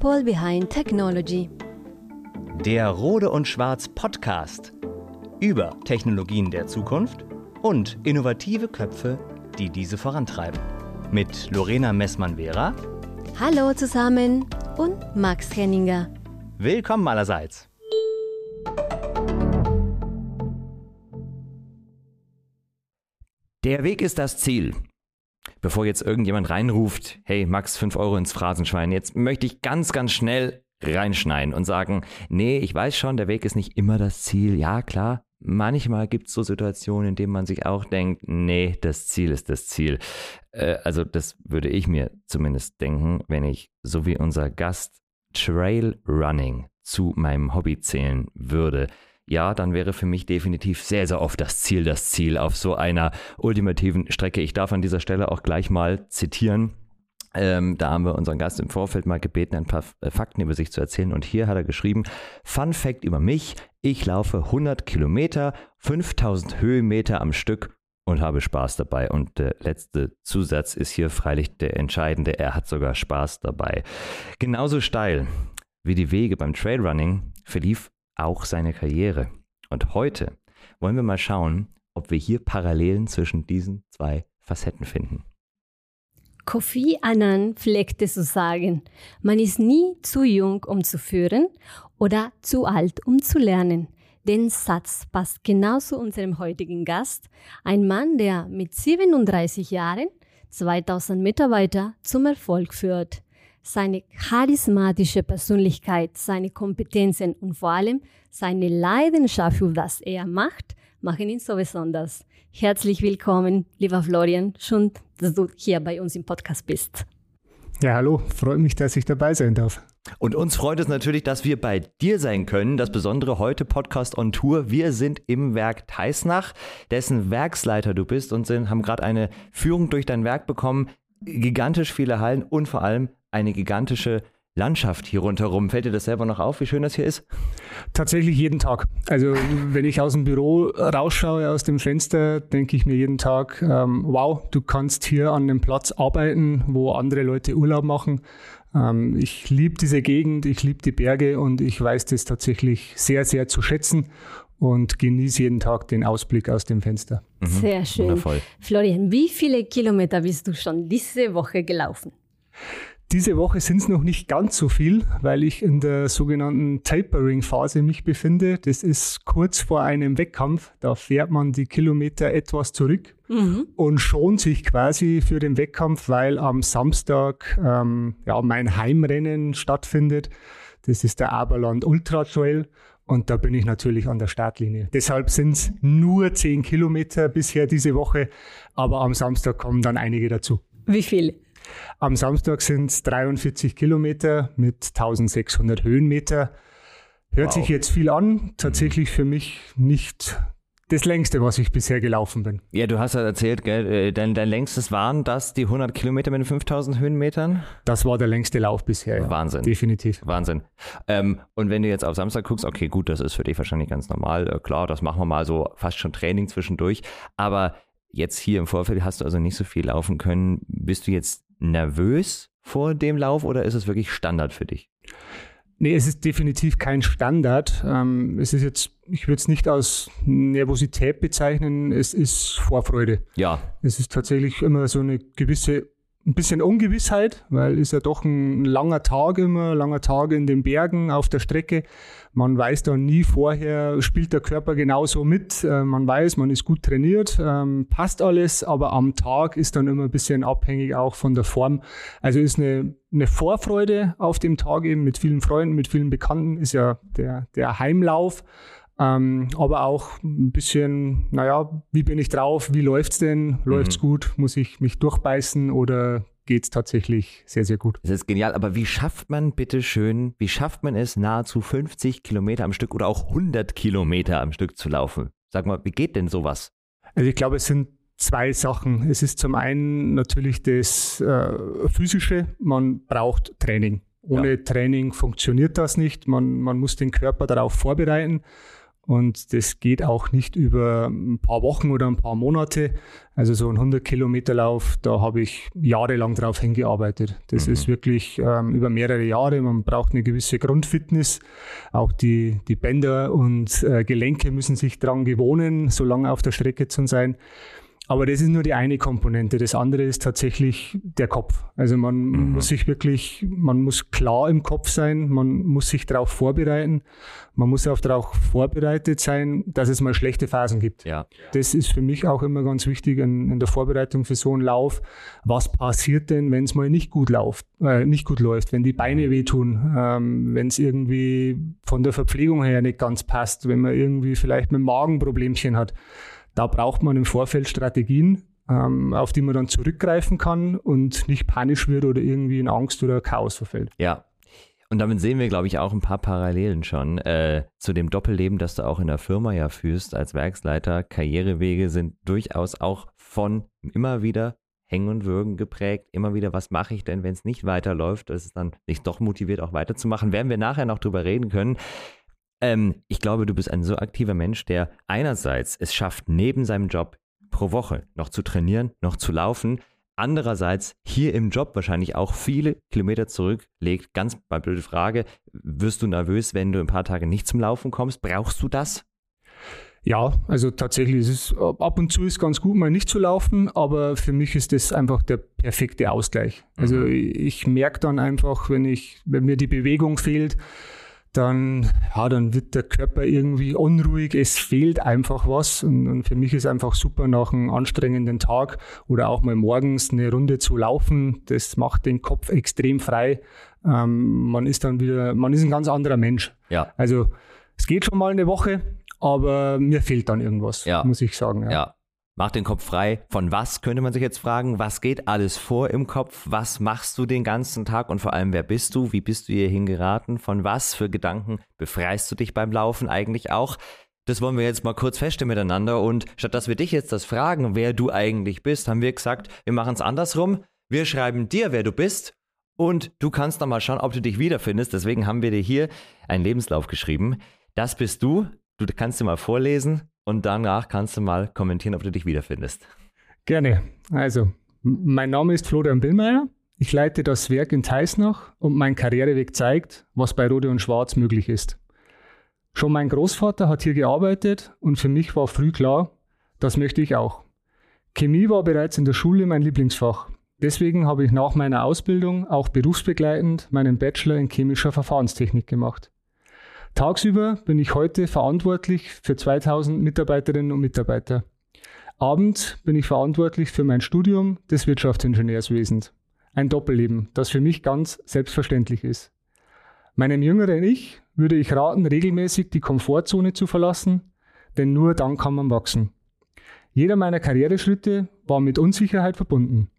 People Behind Technology. Der Rohde und Schwarz Podcast über Technologien der Zukunft und innovative Köpfe, die diese vorantreiben. Mit Lorena Messmann-Vera. Hallo zusammen und Max Henninger. Willkommen allerseits. Der Weg ist das Ziel. Bevor jetzt irgendjemand reinruft, hey Max, 5 Euro ins Phrasenschwein, jetzt möchte ich ganz, ganz schnell reinschneiden und sagen, nee, ich weiß schon, der Weg ist nicht immer das Ziel. Ja, klar, manchmal gibt es so Situationen, in denen man sich auch denkt, nee, das Ziel ist das Ziel. Also das würde ich mir zumindest denken, wenn ich, so wie unser Gast, Trailrunning zu meinem Hobby zählen würde. Ja, dann wäre für mich definitiv sehr, sehr oft das Ziel auf so einer ultimativen Strecke. Ich darf an dieser Stelle auch gleich mal zitieren. Da haben wir unseren Gast im Vorfeld mal gebeten, ein paar Fakten über sich zu erzählen. Und hier hat er geschrieben, Fun Fact über mich, ich laufe 100 Kilometer, 5000 Höhenmeter am Stück und habe Spaß dabei. Und der letzte Zusatz ist hier freilich der entscheidende, er hat sogar Spaß dabei. Genauso steil wie die Wege beim Trailrunning verlief auch seine Karriere. Und heute wollen wir mal schauen, ob wir hier Parallelen zwischen diesen zwei Facetten finden. Kofi Annan pflegte zu sagen, man ist nie zu jung, um zu führen oder zu alt, um zu lernen. Den Satz passt genau zu unserem heutigen Gast, ein Mann, der mit 37 Jahren 2000 Mitarbeiter zum Erfolg führt. Seine charismatische Persönlichkeit, seine Kompetenzen und vor allem seine Leidenschaft für das er macht, machen ihn so besonders. Herzlich willkommen, lieber Florian. Schön, dass du hier bei uns im Podcast bist. Ja, hallo. Freut mich, dass ich dabei sein darf. Und uns freut es natürlich, dass wir bei dir sein können. Das Besondere heute Podcast on Tour. Wir sind im Werk Teisnach, dessen Werksleiter du bist und haben gerade eine Führung durch dein Werk bekommen. Gigantisch viele Hallen und vor allem eine gigantische Landschaft hier rundherum. Fällt dir das selber noch auf, wie schön das hier ist? Tatsächlich jeden Tag. Also wenn ich aus dem Büro rausschaue, aus dem Fenster, denke ich mir jeden Tag, wow, du kannst hier an einem Platz arbeiten, wo andere Leute Urlaub machen. Ich liebe diese Gegend, ich liebe die Berge und ich weiß das tatsächlich sehr, sehr zu schätzen und genieße jeden Tag den Ausblick aus dem Fenster. Mhm. Sehr schön. Wundervoll. Florian, wie viele Kilometer bist du schon diese Woche gelaufen? Diese Woche sind es noch nicht ganz so viel, weil ich in der sogenannten Tapering-Phase mich befinde. Das ist kurz vor einem Wettkampf, da fährt man die Kilometer etwas zurück und schont sich quasi für den Wettkampf, weil am Samstag mein Heimrennen stattfindet. Das ist der Aberland Ultra Trail und da bin ich natürlich an der Startlinie. Deshalb sind es nur 10 Kilometer bisher diese Woche, aber am Samstag kommen dann einige dazu. Wie viele? Am Samstag sind es 43 Kilometer mit 1600 Höhenmeter. Hört sich jetzt viel an, tatsächlich für mich nicht das längste, was ich bisher gelaufen bin. Ja, du hast ja erzählt, gell? Dein längstes waren das die 100 Kilometer mit den 5000 Höhenmetern? Das war der längste Lauf bisher, ja. Wahnsinn. Definitiv. Wahnsinn. Und wenn du jetzt auf Samstag guckst, okay, gut, das ist für dich wahrscheinlich ganz normal. Klar, das machen wir mal so fast schon Training zwischendurch. Aber jetzt hier im Vorfeld hast du also nicht so viel laufen können. Bist du jetzt nervös vor dem Lauf oder ist es wirklich Standard für dich? Nee, es ist definitiv kein Standard. Es ist jetzt, ich würde es nicht als Nervosität bezeichnen, es ist Vorfreude. Ja. Es ist tatsächlich immer so eine gewisse, ein bisschen Ungewissheit, weil es ja doch ein langer Tag immer, langer Tag in den Bergen, auf der Strecke. Man weiß da nie vorher, spielt der Körper genauso mit. Man weiß, man ist gut trainiert, passt alles, aber am Tag ist dann immer ein bisschen abhängig auch von der Form. Also ist eine Vorfreude auf dem Tag eben mit vielen Freunden, mit vielen Bekannten, ist ja der Heimlauf. Aber auch ein bisschen, wie bin ich drauf, wie läuft's denn? Läuft's gut? Muss ich mich durchbeißen oder geht's tatsächlich sehr, sehr gut? Das ist genial, aber wie schafft man es, nahezu 50 Kilometer am Stück oder auch 100 Kilometer am Stück zu laufen? Sag mal, wie geht denn sowas? Also ich glaube, es sind zwei Sachen. Es ist zum einen natürlich das Physische, man braucht Training. Ohne Training funktioniert das nicht, man muss den Körper darauf vorbereiten. Und das geht auch nicht über ein paar Wochen oder ein paar Monate. Also so ein 100-Kilometer-Lauf, da habe ich jahrelang drauf hingearbeitet. Das ist wirklich über mehrere Jahre. Man braucht eine gewisse Grundfitness. Auch die Bänder und Gelenke müssen sich dran gewohnen, so lange auf der Strecke zu sein. Aber das ist nur die eine Komponente. Das andere ist tatsächlich der Kopf. Also man muss sich wirklich, man muss klar im Kopf sein, man muss sich darauf vorbereiten, man muss auch darauf vorbereitet sein, dass es mal schlechte Phasen gibt. Ja. Das ist für mich auch immer ganz wichtig in der Vorbereitung für so einen Lauf. Was passiert denn, wenn es mal nicht gut läuft, wenn die Beine wehtun, wenn es irgendwie von der Verpflegung her nicht ganz passt, wenn man irgendwie vielleicht mit dem Magen Problemchen hat. Da braucht man im Vorfeld Strategien, auf die man dann zurückgreifen kann und nicht panisch wird oder irgendwie in Angst oder Chaos verfällt. Ja, und damit sehen wir, glaube ich, auch ein paar Parallelen schon zu dem Doppelleben, das du auch in der Firma ja führst als Werksleiter. Karrierewege sind durchaus auch von immer wieder Hängen und Würgen geprägt, immer wieder, was mache ich denn, wenn es nicht weiterläuft? Das ist dann nicht doch motiviert, auch weiterzumachen. Werden wir nachher noch drüber reden können. Ich glaube, du bist ein so aktiver Mensch, der einerseits es schafft, neben seinem Job pro Woche noch zu trainieren, noch zu laufen, andererseits hier im Job wahrscheinlich auch viele Kilometer zurücklegt. Ganz mal blöde Frage, wirst du nervös, wenn du ein paar Tage nicht zum Laufen kommst? Brauchst du das? Ja, also tatsächlich ist es ab und zu ist ganz gut, mal nicht zu laufen, aber für mich ist das einfach der perfekte Ausgleich. Also ich merke dann einfach, wenn mir die Bewegung fehlt, dann wird der Körper irgendwie unruhig, es fehlt einfach was und für mich ist einfach super, nach einem anstrengenden Tag oder auch mal morgens eine Runde zu laufen, das macht den Kopf extrem frei, man ist ein ganz anderer Mensch. Ja. Also es geht schon mal eine Woche, aber mir fehlt dann irgendwas, muss ich sagen. Ja. Mach den Kopf frei. Von was, könnte man sich jetzt fragen? Was geht alles vor im Kopf? Was machst du den ganzen Tag? Und vor allem, wer bist du? Wie bist du hierhin geraten? Von was für Gedanken befreist du dich beim Laufen eigentlich auch? Das wollen wir jetzt mal kurz feststellen miteinander. Und statt dass wir dich jetzt das fragen, wer du eigentlich bist, haben wir gesagt, wir machen es andersrum. Wir schreiben dir, wer du bist. Und du kannst dann mal schauen, ob du dich wiederfindest. Deswegen haben wir dir hier einen Lebenslauf geschrieben. Das bist du. Du kannst dir mal vorlesen. Und danach kannst du mal kommentieren, ob du dich wiederfindest. Gerne. Also, mein Name ist Florian Bielmeier. Ich leite das Werk in Teisnach und mein Karriereweg zeigt, was bei Rohde & Schwarz möglich ist. Schon mein Großvater hat hier gearbeitet und für mich war früh klar, das möchte ich auch. Chemie war bereits in der Schule mein Lieblingsfach. Deswegen habe ich nach meiner Ausbildung auch berufsbegleitend meinen Bachelor in chemischer Verfahrenstechnik gemacht. Tagsüber bin ich heute verantwortlich für 2000 Mitarbeiterinnen und Mitarbeiter. Abends bin ich verantwortlich für mein Studium des Wirtschaftsingenieurswesens. Ein Doppelleben, das für mich ganz selbstverständlich ist. Meinem jüngeren Ich würde ich raten, regelmäßig die Komfortzone zu verlassen, denn nur dann kann man wachsen. Jeder meiner Karriereschritte war mit Unsicherheit verbunden.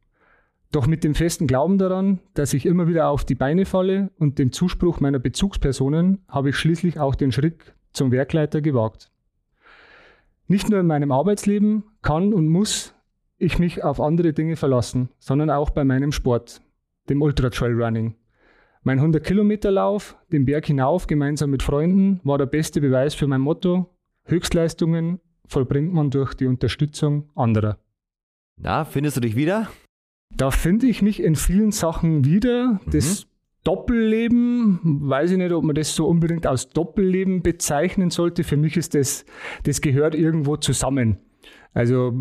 Doch mit dem festen Glauben daran, dass ich immer wieder auf die Beine falle und dem Zuspruch meiner Bezugspersonen habe ich schließlich auch den Schritt zum Werkleiter gewagt. Nicht nur in meinem Arbeitsleben kann und muss ich mich auf andere Dinge verlassen, sondern auch bei meinem Sport, dem Ultra-Trail-Running. Mein 100-Kilometer-Lauf, den Berg hinauf gemeinsam mit Freunden, war der beste Beweis für mein Motto: Höchstleistungen vollbringt man durch die Unterstützung anderer. Na, findest du dich wieder? Da finde ich mich in vielen Sachen wieder. Das Doppelleben, weiß ich nicht, ob man das so unbedingt als Doppelleben bezeichnen sollte. Für mich ist das gehört irgendwo zusammen. Also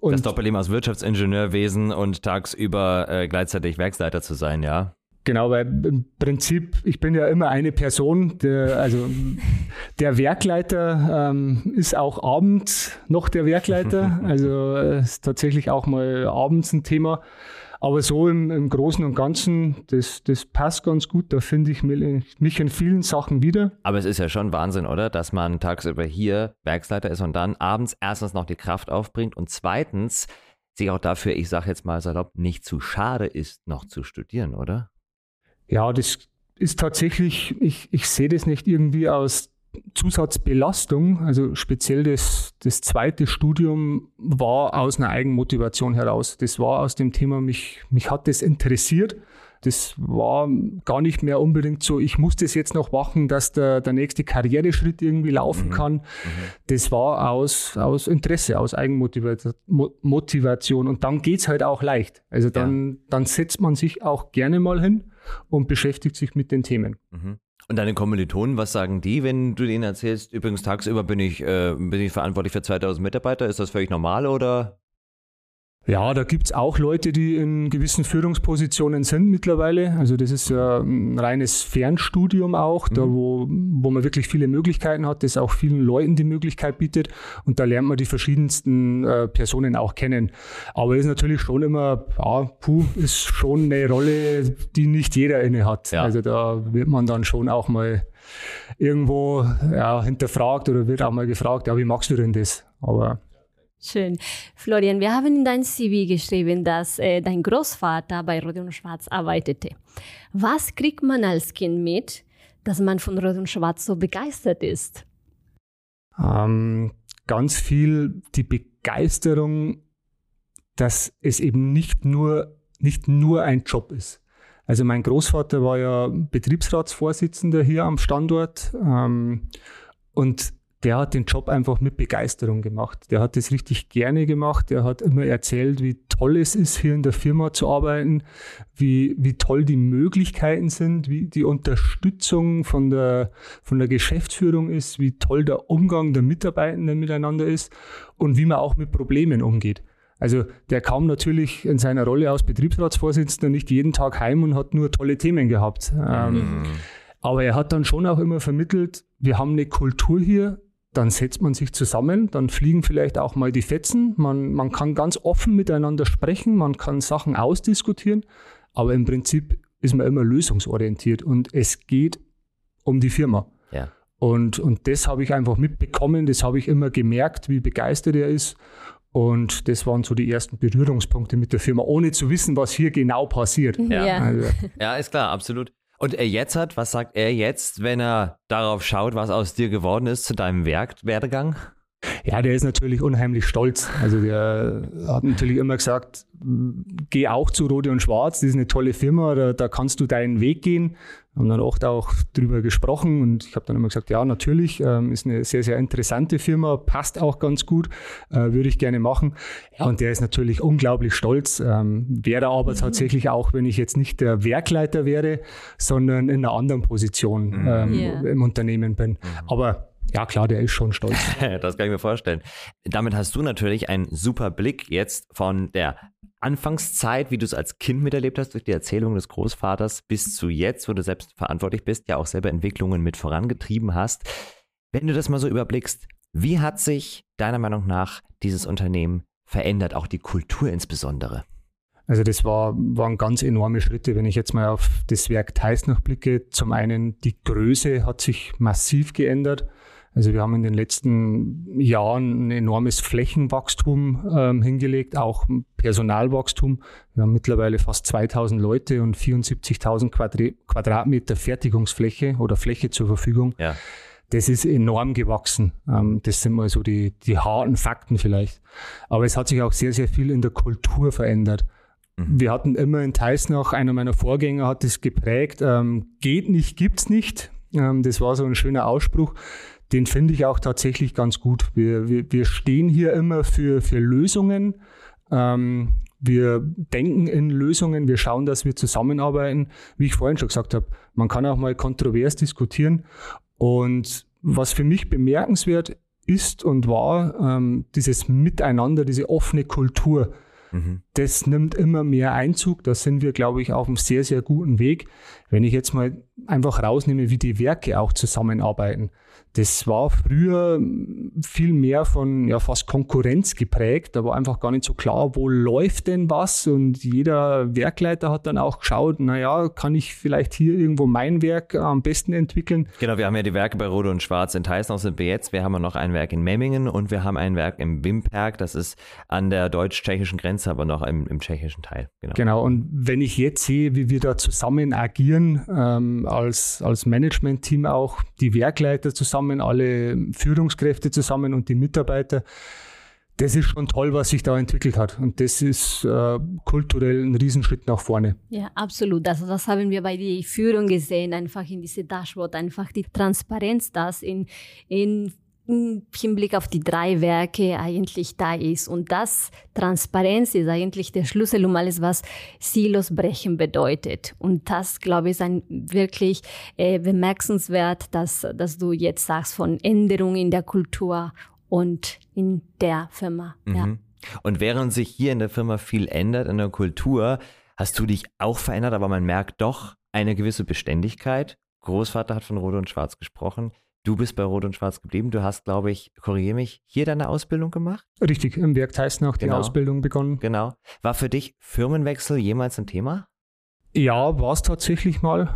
das Doppelleben aus Wirtschaftsingenieurwesen und tagsüber gleichzeitig Werksleiter zu sein, ja. Genau, weil im Prinzip, ich bin ja immer eine Person, der Werkleiter ist auch abends noch der Werkleiter, also ist tatsächlich auch mal abends ein Thema, aber so im Großen und Ganzen, das passt ganz gut, da finde ich mich in vielen Sachen wieder. Aber es ist ja schon Wahnsinn, oder, dass man tagsüber hier Werksleiter ist und dann abends erstens noch die Kraft aufbringt und zweitens sich auch dafür, ich sage jetzt mal salopp, nicht zu schade ist, noch zu studieren, oder? Ja, das ist tatsächlich, ich sehe das nicht irgendwie als Zusatzbelastung, also speziell das zweite Studium war aus einer Eigenmotivation heraus. Das war aus dem Thema, mich hat das interessiert. Das war gar nicht mehr unbedingt so, ich muss das jetzt noch machen, dass der nächste Karriereschritt irgendwie laufen kann. Mhm. Das war aus Interesse, aus Eigenmotivation. Und dann geht's halt auch leicht. Also dann setzt man sich auch gerne mal hin und beschäftigt sich mit den Themen. Mhm. Und deine Kommilitonen, was sagen die, wenn du denen erzählst, übrigens tagsüber bin ich verantwortlich für 2000 Mitarbeiter, ist das völlig normal oder? Ja, da gibt's auch Leute, die in gewissen Führungspositionen sind mittlerweile. Also das ist ja ein reines Fernstudium auch, da wo man wirklich viele Möglichkeiten hat, das auch vielen Leuten die Möglichkeit bietet. Und da lernt man die verschiedensten Personen auch kennen. Aber ist natürlich schon immer, ist schon eine Rolle, die nicht jeder inne hat. Ja. Also da wird man dann schon auch mal irgendwo hinterfragt oder wird auch mal gefragt, wie machst du denn das? Aber... Schön. Florian, wir haben in dein CV geschrieben, dass dein Großvater bei Rohde & Schwarz arbeitete. Was kriegt man als Kind mit, dass man von Rohde & Schwarz so begeistert ist? Ganz viel die Begeisterung, dass es eben nicht nur ein Job ist. Also mein Großvater war ja Betriebsratsvorsitzender hier am Standort und der hat den Job einfach mit Begeisterung gemacht. Der hat das richtig gerne gemacht. Der hat immer erzählt, wie toll es ist, hier in der Firma zu arbeiten, wie toll die Möglichkeiten sind, wie die Unterstützung von der Geschäftsführung ist, wie toll der Umgang der Mitarbeitenden miteinander ist und wie man auch mit Problemen umgeht. Also der kam natürlich in seiner Rolle als Betriebsratsvorsitzender nicht jeden Tag heim und hat nur tolle Themen gehabt. Aber er hat dann schon auch immer vermittelt, wir haben eine Kultur hier, dann setzt man sich zusammen, dann fliegen vielleicht auch mal die Fetzen, man kann ganz offen miteinander sprechen, man kann Sachen ausdiskutieren, aber im Prinzip ist man immer lösungsorientiert und es geht um die Firma. Ja. Und das habe ich einfach mitbekommen, das habe ich immer gemerkt, wie begeistert er ist. Und das waren so die ersten Berührungspunkte mit der Firma, ohne zu wissen, was hier genau passiert. Ja, also. Ja, ist klar, absolut. Und was sagt er jetzt, wenn er darauf schaut, was aus dir geworden ist, zu deinem Werdegang? Ja, der ist natürlich unheimlich stolz. Also der hat natürlich immer gesagt, geh auch zu Rohde & Schwarz, das ist eine tolle Firma, da kannst du deinen Weg gehen. Wir haben dann oft auch drüber gesprochen und ich habe dann immer gesagt, ja natürlich, ist eine sehr, sehr interessante Firma, passt auch ganz gut, würde ich gerne machen. Ja, und der ist natürlich unglaublich stolz. Wäre aber tatsächlich auch, wenn ich jetzt nicht der Werkleiter wäre, sondern in einer anderen Position im Unternehmen bin. Aber ja, klar, der ist schon stolz. Das kann ich mir vorstellen. Damit hast du natürlich einen super Blick jetzt von der Anfangszeit, wie du es als Kind miterlebt hast, durch die Erzählung des Großvaters bis zu jetzt, wo du selbst verantwortlich bist, ja auch selber Entwicklungen mit vorangetrieben hast. Wenn du das mal so überblickst, wie hat sich deiner Meinung nach dieses Unternehmen verändert, auch die Kultur insbesondere? Also das waren ganz enorme Schritte, wenn ich jetzt mal auf das Werk Teisnach blicke. Zum einen, die Größe hat sich massiv geändert. Also wir haben in den letzten Jahren ein enormes Flächenwachstum hingelegt, auch Personalwachstum. Wir haben mittlerweile fast 2000 Leute und 74.000 Quadratmeter Fertigungsfläche oder Fläche zur Verfügung. Ja. Das ist enorm gewachsen. Das sind mal so die harten Fakten vielleicht. Aber es hat sich auch sehr, sehr viel in der Kultur verändert. Wir hatten immer in Teisnach, einer meiner Vorgänger hat es geprägt, geht nicht, gibt's nicht. Das war so ein schöner Ausspruch. Den finde ich auch tatsächlich ganz gut. Wir stehen hier immer für Lösungen. Wir denken in Lösungen. Wir schauen, dass wir zusammenarbeiten. Wie ich vorhin schon gesagt habe, man kann auch mal kontrovers diskutieren. Und was für mich bemerkenswert ist und war, dieses Miteinander, diese offene Kultur. Das nimmt immer mehr Einzug. Da sind wir, glaube ich, auf einem sehr, sehr guten Weg. Wenn ich jetzt mal einfach rausnehme, wie die Werke auch zusammenarbeiten. Das war früher viel mehr von fast Konkurrenz geprägt. Da war einfach gar nicht so klar, wo läuft denn was? Und jeder Werkleiter hat dann auch geschaut, kann ich vielleicht hier irgendwo mein Werk am besten entwickeln? Genau, wir haben ja die Werke bei Rohde & Schwarz in Teisnach sind wir jetzt. Wir haben ja noch ein Werk in Memmingen und wir haben ein Werk im Wimperk. Das ist an der deutsch-tschechischen Grenze, aber noch im tschechischen Teil. Genau, und wenn ich jetzt sehe, wie wir da zusammen agieren, als Management-Team auch, die Werkleiter zusammen, alle Führungskräfte zusammen und die Mitarbeiter. das ist schon toll, was sich da entwickelt hat. Und das ist kulturell ein Riesenschritt nach vorne. Ja, absolut. Also das haben wir bei der Führung gesehen, einfach in diese Dashboard, einfach die Transparenz, das im Hinblick auf die drei Werke eigentlich da ist. Und das Transparenz ist eigentlich der Schlüssel, um alles, was Silos brechen bedeutet. Und das, glaube ich, ist ein wirklich bemerkenswert, dass du jetzt sagst, von Änderungen in der Kultur und in der Firma. Mhm. Ja. Und während sich hier in der Firma viel ändert, in der Kultur, hast du dich auch verändert, aber man merkt doch eine gewisse Beständigkeit. Großvater hat von Rohde und Schwarz gesprochen. Du bist bei Rohde und Schwarz geblieben. Du hast, glaube ich, korrigiere mich, hier deine Ausbildung gemacht? Richtig, im Werk Teisnach die Ausbildung begonnen. Genau. War für dich Firmenwechsel jemals ein Thema? Ja, war es tatsächlich mal.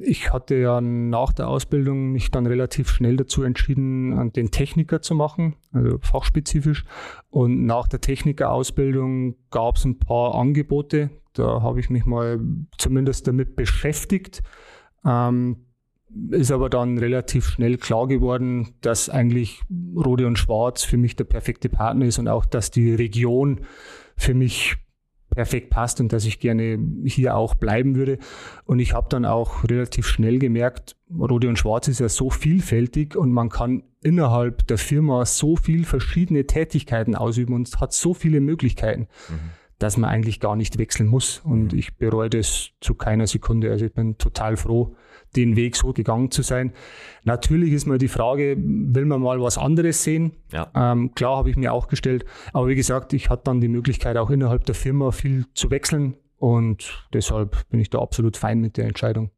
Ich hatte ja nach der Ausbildung mich dann relativ schnell dazu entschieden, den Techniker zu machen, also fachspezifisch. Und nach der Technikerausbildung gab es ein paar Angebote. Da habe ich mich mal zumindest damit beschäftigt. Ist aber dann relativ schnell klar geworden, dass eigentlich Rohde und Schwarz für mich der perfekte Partner ist und auch, dass die Region für mich perfekt passt und dass ich gerne hier auch bleiben würde. Und ich habe dann auch relativ schnell gemerkt, Rohde und Schwarz ist ja so vielfältig und man kann innerhalb der Firma so viel verschiedene Tätigkeiten ausüben und hat so viele Möglichkeiten, dass man eigentlich gar nicht wechseln muss. Und ich bereue das zu keiner Sekunde. Also ich bin total froh, den Weg so gegangen zu sein. Natürlich ist mal die Frage, will man mal was anderes sehen? Ja. Klar, habe ich mir auch gestellt. Aber wie gesagt, ich hatte dann die Möglichkeit, auch innerhalb der Firma viel zu wechseln. Und deshalb bin ich da absolut fein mit der Entscheidung.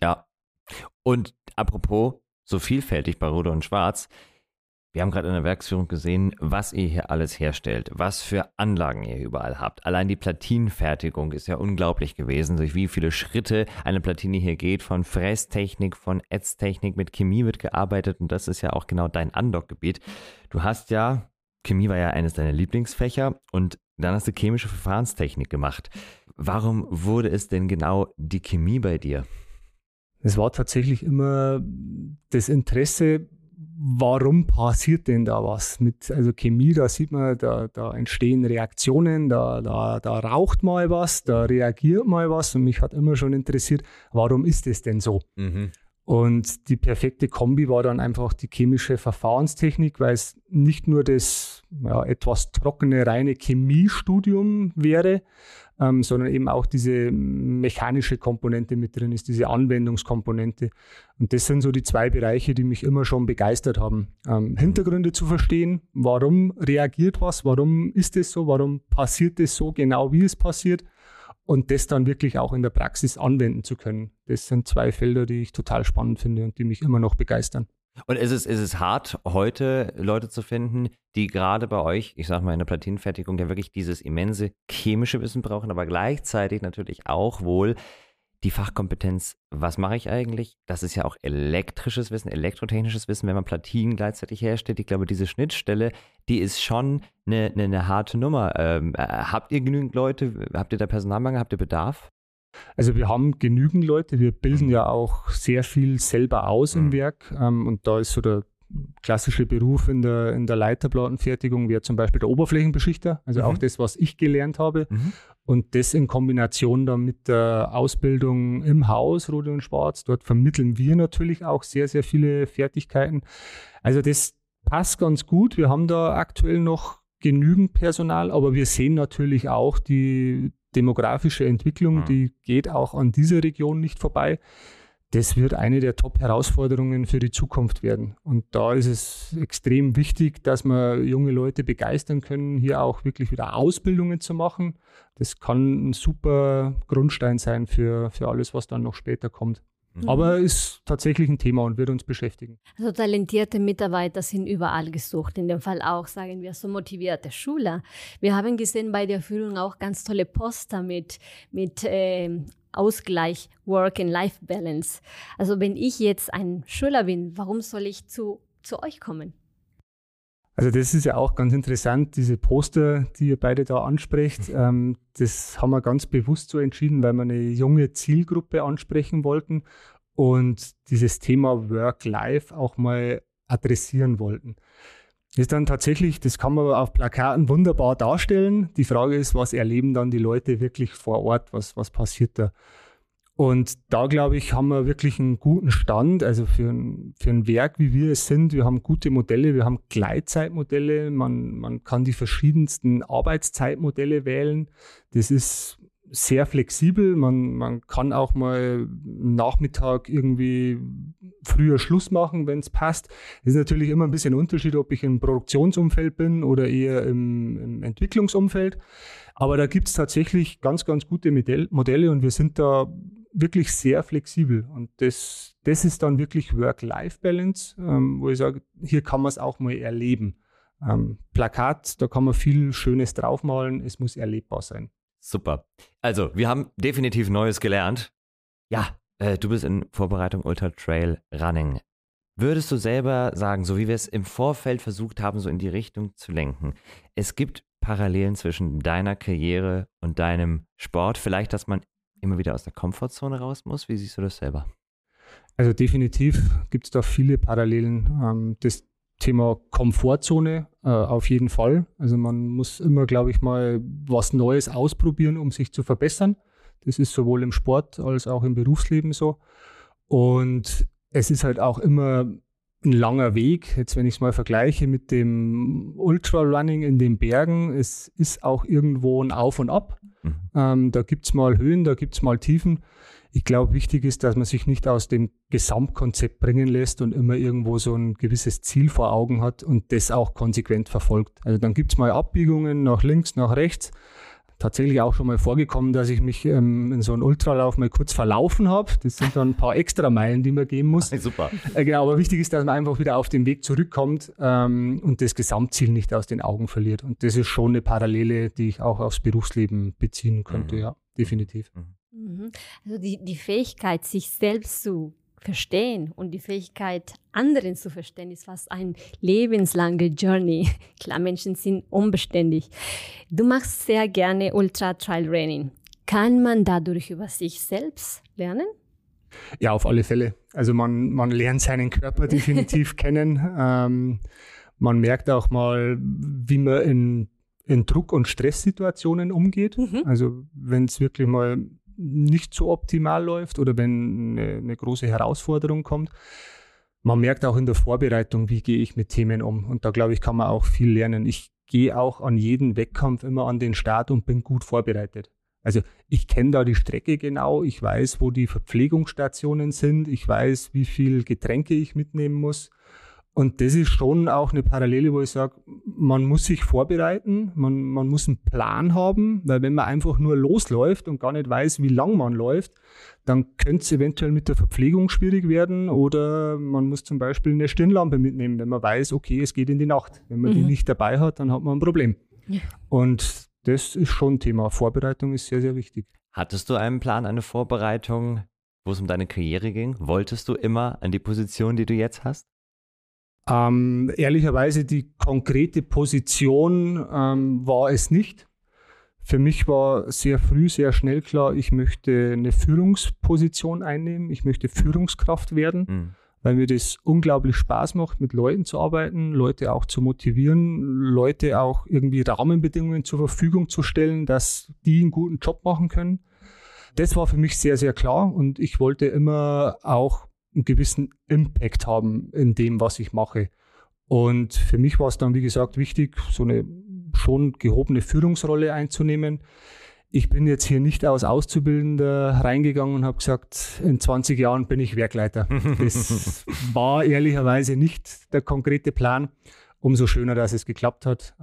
Ja. Und apropos, so vielfältig bei Rohde und Schwarz. Wir haben gerade in der Werksführung gesehen, was ihr hier alles herstellt, was für Anlagen ihr überall habt. Allein die Platinenfertigung ist ja unglaublich gewesen, durch wie viele Schritte eine Platine hier geht, von Frästechnik, von Ätztechnik, mit Chemie wird gearbeitet und das ist ja auch genau dein Andockgebiet. Du hast ja, Chemie war ja eines deiner Lieblingsfächer und dann hast du chemische Verfahrenstechnik gemacht. Warum wurde es denn genau die Chemie bei dir? Es war tatsächlich immer das Interesse, warum passiert denn da was? Also Chemie, da sieht man, da entstehen Reaktionen, da raucht mal was, da reagiert mal was und mich hat immer schon interessiert, warum ist das denn so? Mhm. Und die perfekte Kombi war dann einfach die chemische Verfahrenstechnik, weil es nicht nur das etwas trockene, reine Chemiestudium wäre, sondern eben auch diese mechanische Komponente mit drin ist, diese Anwendungskomponente. Und das sind so die zwei Bereiche, die mich immer schon begeistert haben. Hintergründe zu verstehen, warum reagiert was, warum ist es so, warum passiert es so, genau wie es passiert und das dann wirklich auch in der Praxis anwenden zu können. Das sind zwei Felder, die ich total spannend finde und die mich immer noch begeistern. Und es ist hart, heute Leute zu finden, die gerade bei euch, ich sag mal in der Platinenfertigung, ja wirklich dieses immense chemische Wissen brauchen, aber gleichzeitig natürlich auch wohl die Fachkompetenz, was mache ich eigentlich? Das ist ja auch elektrisches Wissen, elektrotechnisches Wissen, wenn man Platinen gleichzeitig herstellt. Ich glaube, diese Schnittstelle, die ist schon eine harte Nummer. Habt ihr genügend Leute? Habt ihr da Personalmangel? Habt ihr Bedarf? Also wir haben genügend Leute, wir bilden ja auch sehr viel selber aus im Werk und da ist so der klassische Beruf in der Leiterplattenfertigung wäre zum Beispiel der Oberflächenbeschichter, also auch das, was ich gelernt habe und das in Kombination dann mit der Ausbildung im Haus Rohde und Schwarz, dort vermitteln wir natürlich auch sehr, sehr viele Fertigkeiten, also das passt ganz gut, wir haben da aktuell noch genügend Personal, aber wir sehen natürlich auch die demografische Entwicklung, die geht auch an dieser Region nicht vorbei. Das wird eine der Top-Herausforderungen für die Zukunft werden. Und da ist es extrem wichtig, dass wir junge Leute begeistern können, hier auch wirklich wieder Ausbildungen zu machen. Das kann ein super Grundstein sein für alles, was dann noch später kommt. Aber ist tatsächlich ein Thema und wird uns beschäftigen. Also talentierte Mitarbeiter sind überall gesucht. In dem Fall auch, sagen wir, so motivierte Schüler. Wir haben gesehen bei der Führung auch ganz tolle Poster mit Ausgleich, Work-and-Life-Balance. Also wenn ich jetzt ein Schüler bin, warum soll ich zu euch kommen? Also das ist ja auch ganz interessant, diese Poster, die ihr beide da ansprecht, das haben wir ganz bewusst so entschieden, weil wir eine junge Zielgruppe ansprechen wollten und dieses Thema Work-Life auch mal adressieren wollten. Ist dann tatsächlich, das kann man auf Plakaten wunderbar darstellen. Die Frage ist, was erleben dann die Leute wirklich vor Ort? Was passiert da? Und da, glaube ich, haben wir wirklich einen guten Stand. Also für ein Werk, wie wir es sind, wir haben gute Modelle, wir haben Gleitzeitmodelle, man kann die verschiedensten Arbeitszeitmodelle wählen. Das ist sehr flexibel. Man kann auch mal Nachmittag irgendwie früher Schluss machen, wenn es passt. Es ist natürlich immer ein bisschen ein Unterschied, ob ich im Produktionsumfeld bin oder eher im Entwicklungsumfeld. Aber da gibt es tatsächlich ganz, ganz gute Modelle und wir sind da wirklich sehr flexibel. Und das ist dann wirklich Work-Life-Balance, wo ich sage, hier kann man es auch mal erleben. Plakat, da kann man viel Schönes draufmalen, es muss erlebbar sein. Super. Also, wir haben definitiv Neues gelernt. Ja, du bist in Vorbereitung Ultra-Trail-Running. Würdest du selber sagen, so wie wir es im Vorfeld versucht haben, so in die Richtung zu lenken, es gibt Parallelen zwischen deiner Karriere und deinem Sport? Vielleicht, dass man immer wieder aus der Komfortzone raus muss? Wie siehst du das selber? Also definitiv gibt es da viele Parallelen. Das Thema Komfortzone auf jeden Fall. Also man muss immer, glaube ich, mal was Neues ausprobieren, um sich zu verbessern. Das ist sowohl im Sport als auch im Berufsleben so. Und es ist halt auch immer ein langer Weg. Jetzt, wenn ich es mal vergleiche mit dem Ultrarunning in den Bergen, es ist auch irgendwo ein Auf und Ab. Mhm. Da gibt es mal Höhen, da gibt es mal Tiefen. Ich glaube, wichtig ist, dass man sich nicht aus dem Gesamtkonzept bringen lässt und immer irgendwo so ein gewisses Ziel vor Augen hat und das auch konsequent verfolgt. Also dann gibt es mal Abbiegungen nach links, nach rechts. Tatsächlich auch schon mal vorgekommen, dass ich mich in so einem Ultralauf mal kurz verlaufen habe. Das sind dann ein paar extra Meilen, die man gehen muss. Super. Genau, aber wichtig ist, dass man einfach wieder auf den Weg zurückkommt und das Gesamtziel nicht aus den Augen verliert. Und das ist schon eine Parallele, die ich auch aufs Berufsleben beziehen könnte, ja, definitiv. Mhm. Also die Fähigkeit, sich selbst zu verstehen und die Fähigkeit, anderen zu verstehen, ist fast eine lebenslange Journey. Klar, Menschen sind unbeständig. Du machst sehr gerne Ultra-Trail-Running. Kann man dadurch über sich selbst lernen? Ja, auf alle Fälle. Also man lernt seinen Körper definitiv kennen. Man merkt auch mal, wie man in Druck- und Stresssituationen umgeht. Mhm. Also wenn es wirklich mal nicht so optimal läuft oder wenn eine große Herausforderung kommt. Man merkt auch in der Vorbereitung, wie gehe ich mit Themen um. Und da, glaube ich, kann man auch viel lernen. Ich gehe auch an jeden Wettkampf immer an den Start und bin gut vorbereitet. Also ich kenne da die Strecke genau. Ich weiß, wo die Verpflegungsstationen sind. Ich weiß, wie viel Getränke ich mitnehmen muss. Und das ist schon auch eine Parallele, wo ich sage, man muss sich vorbereiten, man muss einen Plan haben, weil wenn man einfach nur losläuft und gar nicht weiß, wie lang man läuft, dann könnte es eventuell mit der Verpflegung schwierig werden oder man muss zum Beispiel eine Stirnlampe mitnehmen, wenn man weiß, okay, es geht in die Nacht. Wenn man die nicht dabei hat, dann hat man ein Problem. Ja. Und das ist schon ein Thema. Vorbereitung ist sehr, sehr wichtig. Hattest du einen Plan, eine Vorbereitung, wo es um deine Karriere ging? Wolltest du immer an die Position, die du jetzt hast? Ehrlicherweise, die konkrete Position war es nicht. Für mich war sehr früh, sehr schnell klar, ich möchte eine Führungsposition einnehmen, ich möchte Führungskraft werden, weil mir das unglaublich Spaß macht, mit Leuten zu arbeiten, Leute auch zu motivieren, Leute auch irgendwie Rahmenbedingungen zur Verfügung zu stellen, dass die einen guten Job machen können. Das war für mich sehr, sehr klar und ich wollte immer auch einen gewissen Impact haben in dem, was ich mache. Und für mich war es dann, wie gesagt, wichtig, so eine schon gehobene Führungsrolle einzunehmen. Ich bin jetzt hier nicht als Auszubildender reingegangen und habe gesagt, in 20 Jahren bin ich Werkleiter. Das war ehrlicherweise nicht der konkrete Plan. Umso schöner, dass es geklappt hat,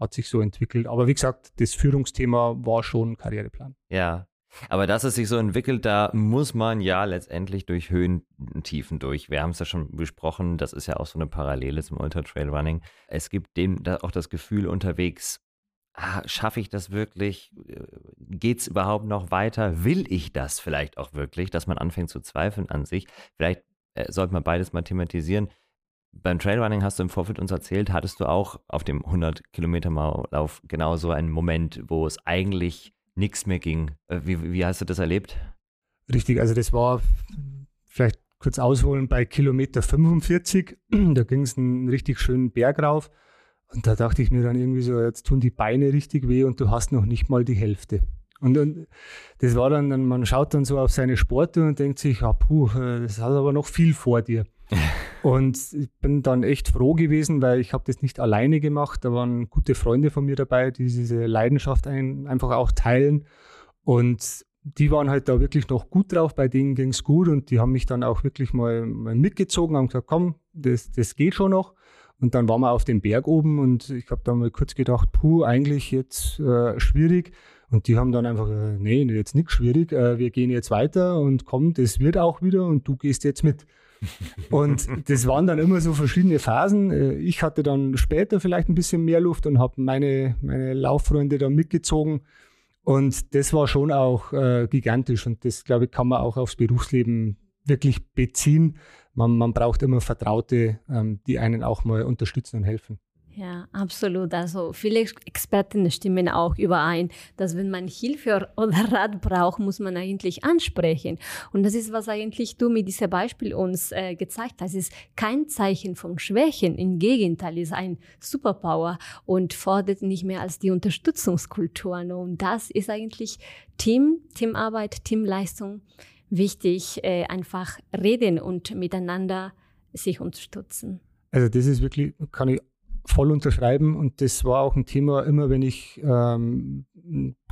hat sich so entwickelt. Aber wie gesagt, das Führungsthema war schon ein Karriereplan. Ja. Aber dass es sich so entwickelt, da muss man ja letztendlich durch Höhen und Tiefen durch. Wir haben es ja schon besprochen, das ist ja auch so eine Parallele zum Ultra-Trail-Running. Es gibt dem da auch das Gefühl unterwegs, schaffe ich das wirklich? Geht es überhaupt noch weiter? Will ich das vielleicht auch wirklich? Dass man anfängt zu zweifeln an sich. Vielleicht sollte man beides mal thematisieren. Beim Trailrunning hast du im Vorfeld uns erzählt, hattest du auch auf dem 100-Kilometer-Lauf genau so einen Moment, wo es eigentlich nichts mehr ging. Wie hast du das erlebt? Richtig, also das war vielleicht kurz ausholen, bei Kilometer 45, da ging es einen richtig schönen Berg rauf. Und da dachte ich mir dann irgendwie so, jetzt tun die Beine richtig weh und du hast noch nicht mal die Hälfte. Und das war dann, man schaut dann so auf seine Sportuhr und denkt sich, ja, puh, das hat aber noch viel vor dir. Und ich bin dann echt froh gewesen, weil ich habe das nicht alleine gemacht. Da waren gute Freunde von mir dabei, die diese Leidenschaft einfach auch teilen. Und die waren halt da wirklich noch gut drauf, bei denen ging es gut. Und die haben mich dann auch wirklich mal mitgezogen, haben gesagt, komm, das geht schon noch. Und dann waren wir auf dem Berg oben und ich habe dann mal kurz gedacht, puh, eigentlich jetzt schwierig. Und die haben dann einfach, nee, jetzt nichts schwierig, wir gehen jetzt weiter und komm, das wird auch wieder und du gehst jetzt mit. Und das waren dann immer so verschiedene Phasen. Ich hatte dann später vielleicht ein bisschen mehr Luft und habe meine Lauffreunde dann mitgezogen. Und das war schon auch gigantisch und das, glaube ich, kann man auch aufs Berufsleben wirklich beziehen. Man braucht immer Vertraute, die einen auch mal unterstützen und helfen. Ja, absolut. Also viele Experten stimmen auch überein, dass wenn man Hilfe oder Rat braucht, muss man eigentlich ansprechen. Und das ist, was eigentlich du mit diesem Beispiel uns gezeigt hast. Es ist kein Zeichen von Schwächen. Im Gegenteil, es ist ein Superpower und fordert nicht mehr als die Unterstützungskultur. Und das ist eigentlich Teamarbeit, Teamleistung. Wichtig, einfach reden und miteinander sich unterstützen. Also das ist wirklich, kann ich voll unterschreiben und das war auch ein Thema, immer wenn ich einen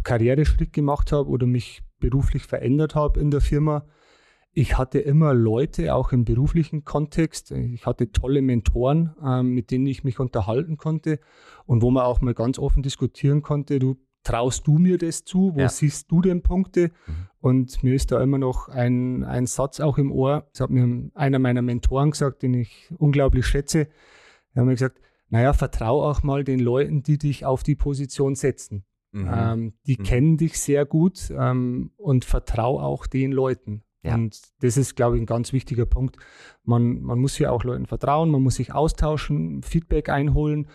Karriereschritt gemacht habe oder mich beruflich verändert habe in der Firma. Ich hatte immer Leute, auch im beruflichen Kontext. Ich hatte tolle Mentoren, mit denen ich mich unterhalten konnte und wo man auch mal ganz offen diskutieren konnte, traust du mir das zu? Wo siehst du denn Punkte? Mhm. Und mir ist da immer noch ein Satz auch im Ohr. Das hat mir einer meiner Mentoren gesagt, den ich unglaublich schätze. Er hat mir gesagt, naja, vertrau auch mal den Leuten, die dich auf die Position setzen. Mhm. Die kennen dich sehr gut und vertrau auch den Leuten. Ja. Und das ist, glaube ich, ein ganz wichtiger Punkt. Man muss ja auch Leuten vertrauen, man muss sich austauschen, Feedback einholen.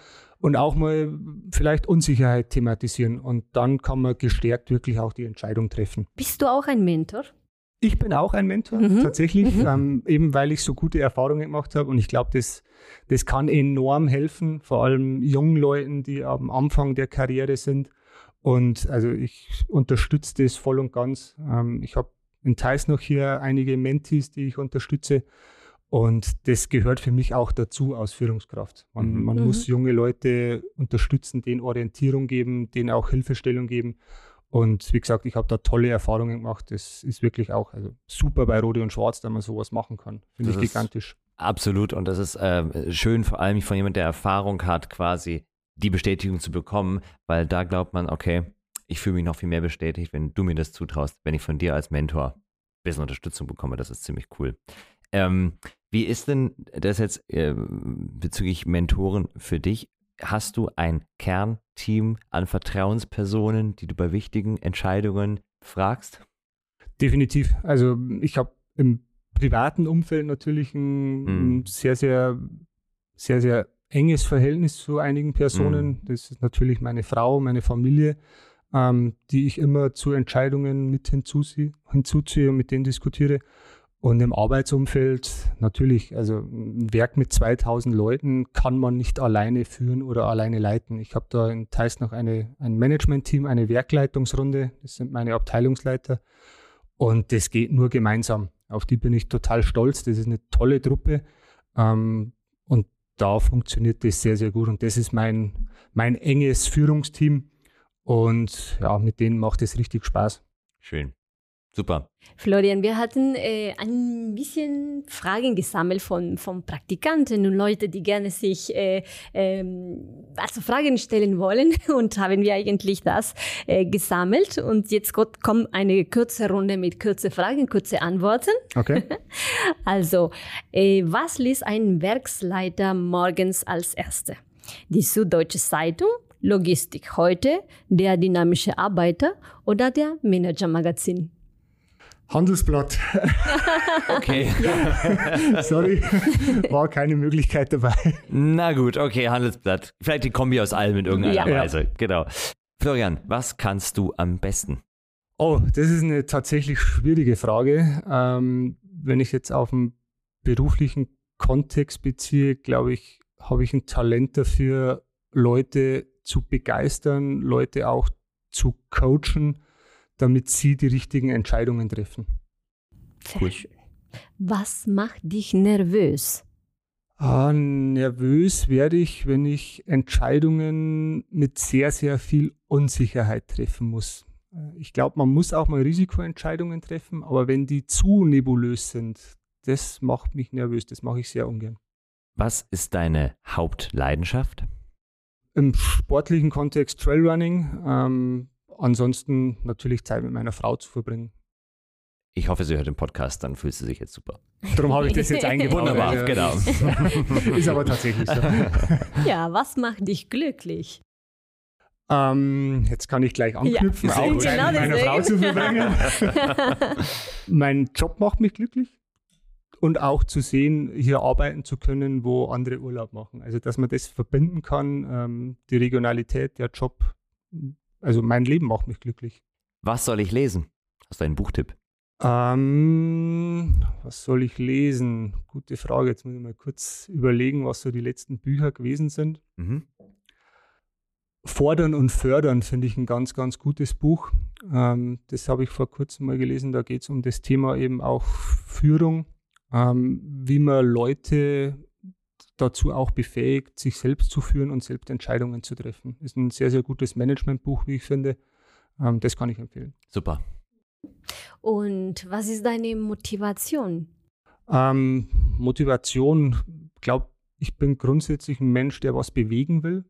Und auch mal vielleicht Unsicherheit thematisieren. Und dann kann man gestärkt wirklich auch die Entscheidung treffen. Bist du auch ein Mentor? Ich bin auch ein Mentor, tatsächlich. Eben weil ich so gute Erfahrungen gemacht habe. Und ich glaube, das kann enorm helfen. Vor allem jungen Leuten, die am Anfang der Karriere sind. Und also ich unterstütze das voll und ganz. Ich habe in Teisnach hier einige Mentees, die ich unterstütze. Und das gehört für mich auch dazu als Führungskraft. Man muss junge Leute unterstützen, denen Orientierung geben, denen auch Hilfestellung geben. Und wie gesagt, ich habe da tolle Erfahrungen gemacht. Das ist wirklich auch super bei Rohde & Schwarz, dass man sowas machen kann. Finde ich gigantisch. Absolut. Und das ist schön, vor allem von jemandem, der Erfahrung hat, quasi die Bestätigung zu bekommen. Weil da glaubt man, okay, ich fühle mich noch viel mehr bestätigt, wenn du mir das zutraust, wenn ich von dir als Mentor ein bisschen Unterstützung bekomme. Das ist ziemlich cool. Wie ist denn das jetzt bezüglich Mentoren für dich? Hast du ein Kernteam an Vertrauenspersonen, die du bei wichtigen Entscheidungen fragst? Definitiv. Also ich habe im privaten Umfeld natürlich ein sehr, sehr, sehr, sehr enges Verhältnis zu einigen Personen. Das ist natürlich meine Frau, meine Familie, die ich immer zu Entscheidungen mit hinzuziehe und mit denen diskutiere. Und im Arbeitsumfeld natürlich, also ein Werk mit 2000 Leuten kann man nicht alleine führen oder alleine leiten. Ich habe da in Teisnach ein Management-Team, eine Werkleitungsrunde, das sind meine Abteilungsleiter und das geht nur gemeinsam. Auf die bin ich total stolz, das ist eine tolle Truppe und da funktioniert das sehr, sehr gut und das ist mein enges Führungsteam und ja, mit denen macht es richtig Spaß. Schön. Super. Florian, wir hatten ein bisschen Fragen gesammelt von Praktikanten und Leute, die gerne sich Fragen stellen wollen und haben wir eigentlich das gesammelt und jetzt kommt eine kurze Runde mit kurzen Fragen, kurze Antworten. Okay. Also, was liest ein Werksleiter morgens als Erste? Die Süddeutsche Zeitung, Logistik heute, der dynamische Arbeiter oder der Manager-Magazin? Handelsblatt. Okay. Sorry, war keine Möglichkeit dabei. Na gut, okay, Handelsblatt. Vielleicht die Kombi aus allem in irgendeiner Weise. Genau. Florian, was kannst du am besten? Oh, das ist eine tatsächlich schwierige Frage. Wenn ich jetzt auf den beruflichen Kontext beziehe, glaube ich, habe ich ein Talent dafür, Leute zu begeistern, Leute auch zu coachen, damit sie die richtigen Entscheidungen treffen. Sehr schön. Was macht dich nervös? Nervös werde ich, wenn ich Entscheidungen mit sehr, sehr viel Unsicherheit treffen muss. Ich glaube, man muss auch mal Risikoentscheidungen treffen, aber wenn die zu nebulös sind, das macht mich nervös, das mache ich sehr ungern. Was ist deine Hauptleidenschaft? Im sportlichen Kontext Trailrunning, ansonsten natürlich Zeit mit meiner Frau zu verbringen. Ich hoffe, sie hört den Podcast, dann fühlst du dich jetzt super. Darum habe ich das jetzt eingebunden. Wunderbar, ja. Genau. Ist aber tatsächlich so. Ja, was macht dich glücklich? Jetzt kann ich gleich anknüpfen, ja, auch Zeit mit meiner Frau zu verbringen. Mein Job macht mich glücklich. Und auch zu sehen, hier arbeiten zu können, wo andere Urlaub machen. Also, dass man das verbinden kann, die Regionalität, der Job. Also, mein Leben macht mich glücklich. Was soll ich lesen? Hast du einen Buchtipp? Was soll ich lesen? Gute Frage. Jetzt muss ich mal kurz überlegen, was so die letzten Bücher gewesen sind. Mhm. Fordern und Fördern finde ich ein ganz, ganz gutes Buch. Das habe ich vor kurzem mal gelesen. Da geht es um das Thema eben auch Führung. Wie man Leute dazu auch befähigt, sich selbst zu führen und selbst Entscheidungen zu treffen. Ist ein sehr, sehr gutes Managementbuch, wie ich finde. Das kann ich empfehlen. Super. Und was ist deine Motivation? Motivation, glaube ich, bin grundsätzlich ein Mensch, der was bewegen will.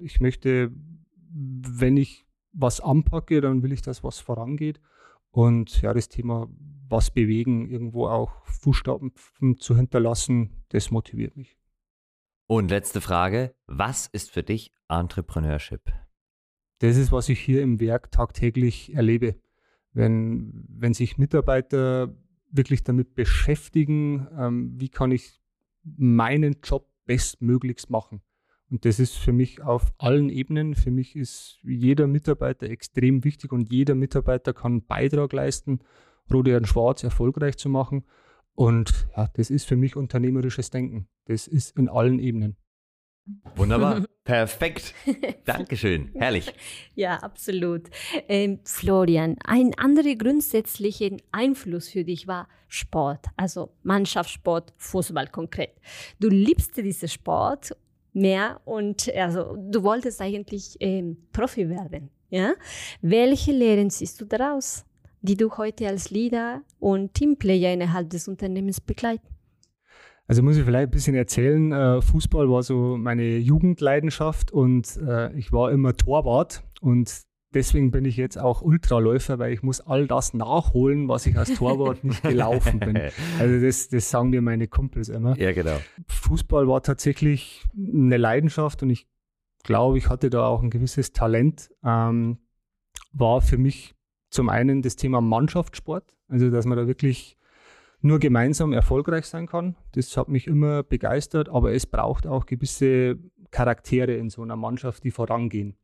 Ich möchte, wenn ich was anpacke, dann will ich, dass was vorangeht. Und ja, das Thema was bewegen, irgendwo auch Fußstapfen zu hinterlassen, das motiviert mich. Und letzte Frage, was ist für dich Entrepreneurship? Das ist, was ich hier im Werk tagtäglich erlebe. Wenn sich Mitarbeiter wirklich damit beschäftigen, wie kann ich meinen Job bestmöglichst machen? Und das ist für mich auf allen Ebenen. Für mich ist jeder Mitarbeiter extrem wichtig und jeder Mitarbeiter kann einen Beitrag leisten, Rohde & Schwarz erfolgreich zu machen. Und ja, das ist für mich unternehmerisches Denken. Das ist in allen Ebenen. Wunderbar. Perfekt. Dankeschön. Herrlich. Ja, absolut. Florian, ein anderer grundsätzlicher Einfluss für dich war Sport, also Mannschaftssport, Fußball konkret. Du liebst diesen Sport mehr und also du wolltest eigentlich Profi werden. Ja? Welche Lehren ziehst du daraus, die du heute als Leader und Teamplayer innerhalb des Unternehmens begleiten? Also muss ich vielleicht ein bisschen erzählen, Fußball war so meine Jugendleidenschaft und ich war immer Torwart und deswegen bin ich jetzt auch Ultraläufer, weil ich muss all das nachholen, was ich als Torwart nicht gelaufen bin. Also das sagen mir meine Kumpels immer. Ja, genau. Fußball war tatsächlich eine Leidenschaft und ich glaube, ich hatte da auch ein gewisses Talent. War für mich zum einen das Thema Mannschaftssport, also dass man da wirklich nur gemeinsam erfolgreich sein kann. Das hat mich immer begeistert, aber es braucht auch gewisse Charaktere in so einer Mannschaft, die vorangehen.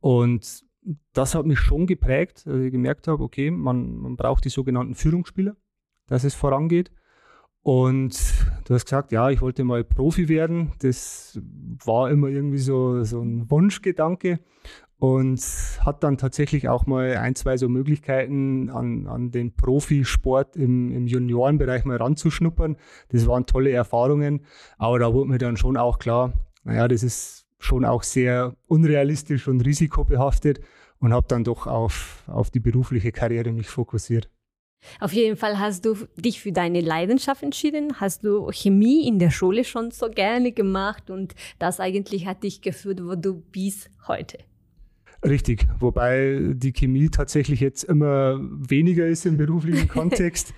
Und das hat mich schon geprägt, dass ich gemerkt habe, okay, man braucht die sogenannten Führungsspieler, dass es vorangeht. Und du hast gesagt, ja, ich wollte mal Profi werden. Das war immer irgendwie so ein Wunschgedanke. Und hat dann tatsächlich auch mal ein, zwei so Möglichkeiten an den Profisport im Juniorenbereich mal ranzuschnuppern. Das waren tolle Erfahrungen, aber da wurde mir dann schon auch klar, naja, das ist schon auch sehr unrealistisch und risikobehaftet und habe dann doch auf die berufliche Karriere mich fokussiert. Auf jeden Fall hast du dich für deine Leidenschaft entschieden, hast du Chemie in der Schule schon so gerne gemacht und das eigentlich hat dich geführt, wo du bist heute. Richtig, wobei die Chemie tatsächlich jetzt immer weniger ist im beruflichen Kontext.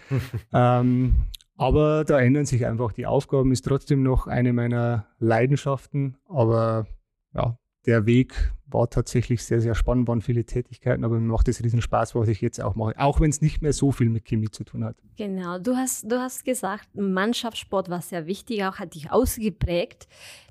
Aber da ändern sich einfach die Aufgaben, ist trotzdem noch eine meiner Leidenschaften. Aber ja, der Weg war tatsächlich sehr, sehr spannend, waren viele Tätigkeiten, aber mir macht es riesen Spaß, was ich jetzt auch mache, auch wenn es nicht mehr so viel mit Chemie zu tun hat. Genau, du hast gesagt, Mannschaftssport war sehr wichtig, auch hat dich ausgeprägt.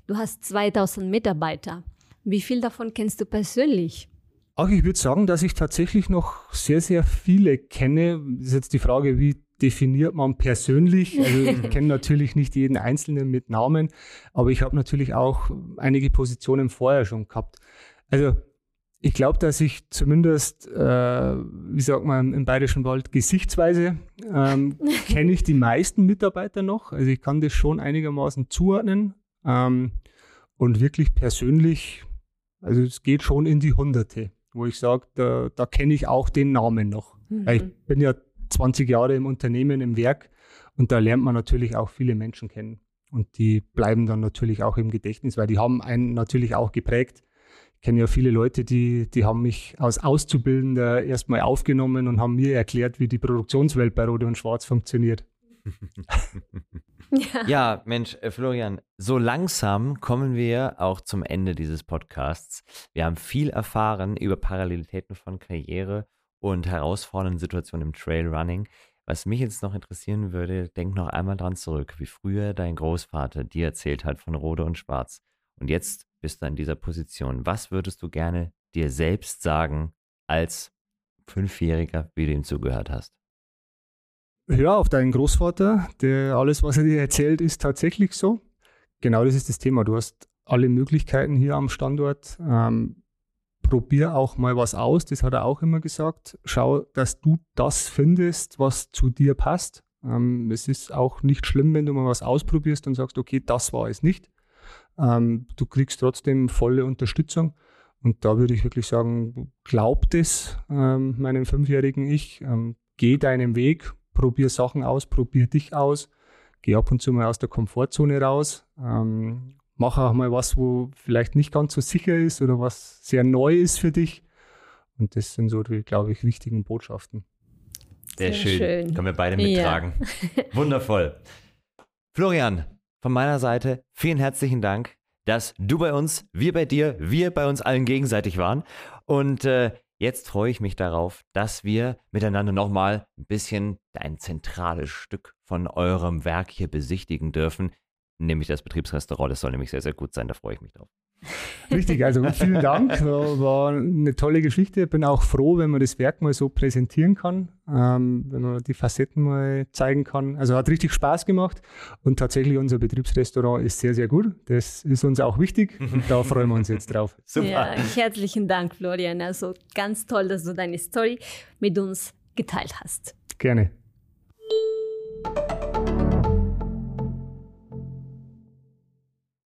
Du hast 2000 Mitarbeiter. Wie viel davon kennst du persönlich? Ach, ich würde sagen, dass ich tatsächlich noch sehr, sehr viele kenne. Das ist jetzt die Frage, wie definiert man persönlich. Also ich kenne natürlich nicht jeden Einzelnen mit Namen, aber ich habe natürlich auch einige Positionen vorher schon gehabt. Also ich glaube, dass ich zumindest, wie sagt man im Bayerischen Wald, gesichtsweise kenne ich die meisten Mitarbeiter noch. Also ich kann das schon einigermaßen zuordnen und wirklich persönlich, also es geht schon in die Hunderte, wo ich sage, da kenne ich auch den Namen noch. Mhm. Weil ich bin ja 20 Jahre im Unternehmen, im Werk und da lernt man natürlich auch viele Menschen kennen und die bleiben dann natürlich auch im Gedächtnis, weil die haben einen natürlich auch geprägt. Ich kenne ja viele Leute, die haben mich als Auszubildender erstmal aufgenommen und haben mir erklärt, wie die Produktionswelt bei Rohde & Schwarz funktioniert. Ja, Mensch, Florian, so langsam kommen wir auch zum Ende dieses Podcasts. Wir haben viel erfahren über Parallelitäten von Karriere und herausfordernden Situationen im Trailrunning. Was mich jetzt noch interessieren würde, denk noch einmal dran zurück, wie früher dein Großvater dir erzählt hat von Rohde & Schwarz. Und jetzt bist du in dieser Position. Was würdest du gerne dir selbst sagen, als Fünfjähriger, wie du ihm zugehört hast? Hör auf deinen Großvater, der alles, was er dir erzählt, ist tatsächlich so. Genau das ist das Thema. Du hast alle Möglichkeiten hier am Standort. Probier auch mal was aus, das hat er auch immer gesagt. Schau, dass du das findest, was zu dir passt. Es ist auch nicht schlimm, wenn du mal was ausprobierst und sagst, okay, das war es nicht. Du kriegst trotzdem volle Unterstützung. Und da würde ich wirklich sagen, glaub es meinem fünfjährigen Ich. Geh deinen Weg. Probier Sachen aus, probier dich aus, geh ab und zu mal aus der Komfortzone raus, mach auch mal was, wo vielleicht nicht ganz so sicher ist oder was sehr neu ist für dich. Und das sind so die, glaube ich, wichtigen Botschaften. Sehr schön. Können wir beide mittragen. Ja. Wundervoll. Florian, von meiner Seite vielen herzlichen Dank, dass du bei uns, wir bei dir, wir bei uns allen gegenseitig waren. Und jetzt freue ich mich darauf, dass wir miteinander nochmal ein bisschen ein zentrales Stück von eurem Werk hier besichtigen dürfen, nämlich das Betriebsrestaurant. Das soll nämlich sehr, sehr gut sein, da freue ich mich drauf. Richtig, also vielen Dank, war eine tolle Geschichte. Ich bin auch froh, wenn man das Werk mal so präsentieren kann, wenn man die Facetten mal zeigen kann. Also hat richtig Spaß gemacht und tatsächlich unser Betriebsrestaurant ist sehr, sehr gut. Das ist uns auch wichtig und da freuen wir uns jetzt drauf. Super. Ja, herzlichen Dank, Florian. Also ganz toll, dass du deine Story mit uns geteilt hast. Gerne.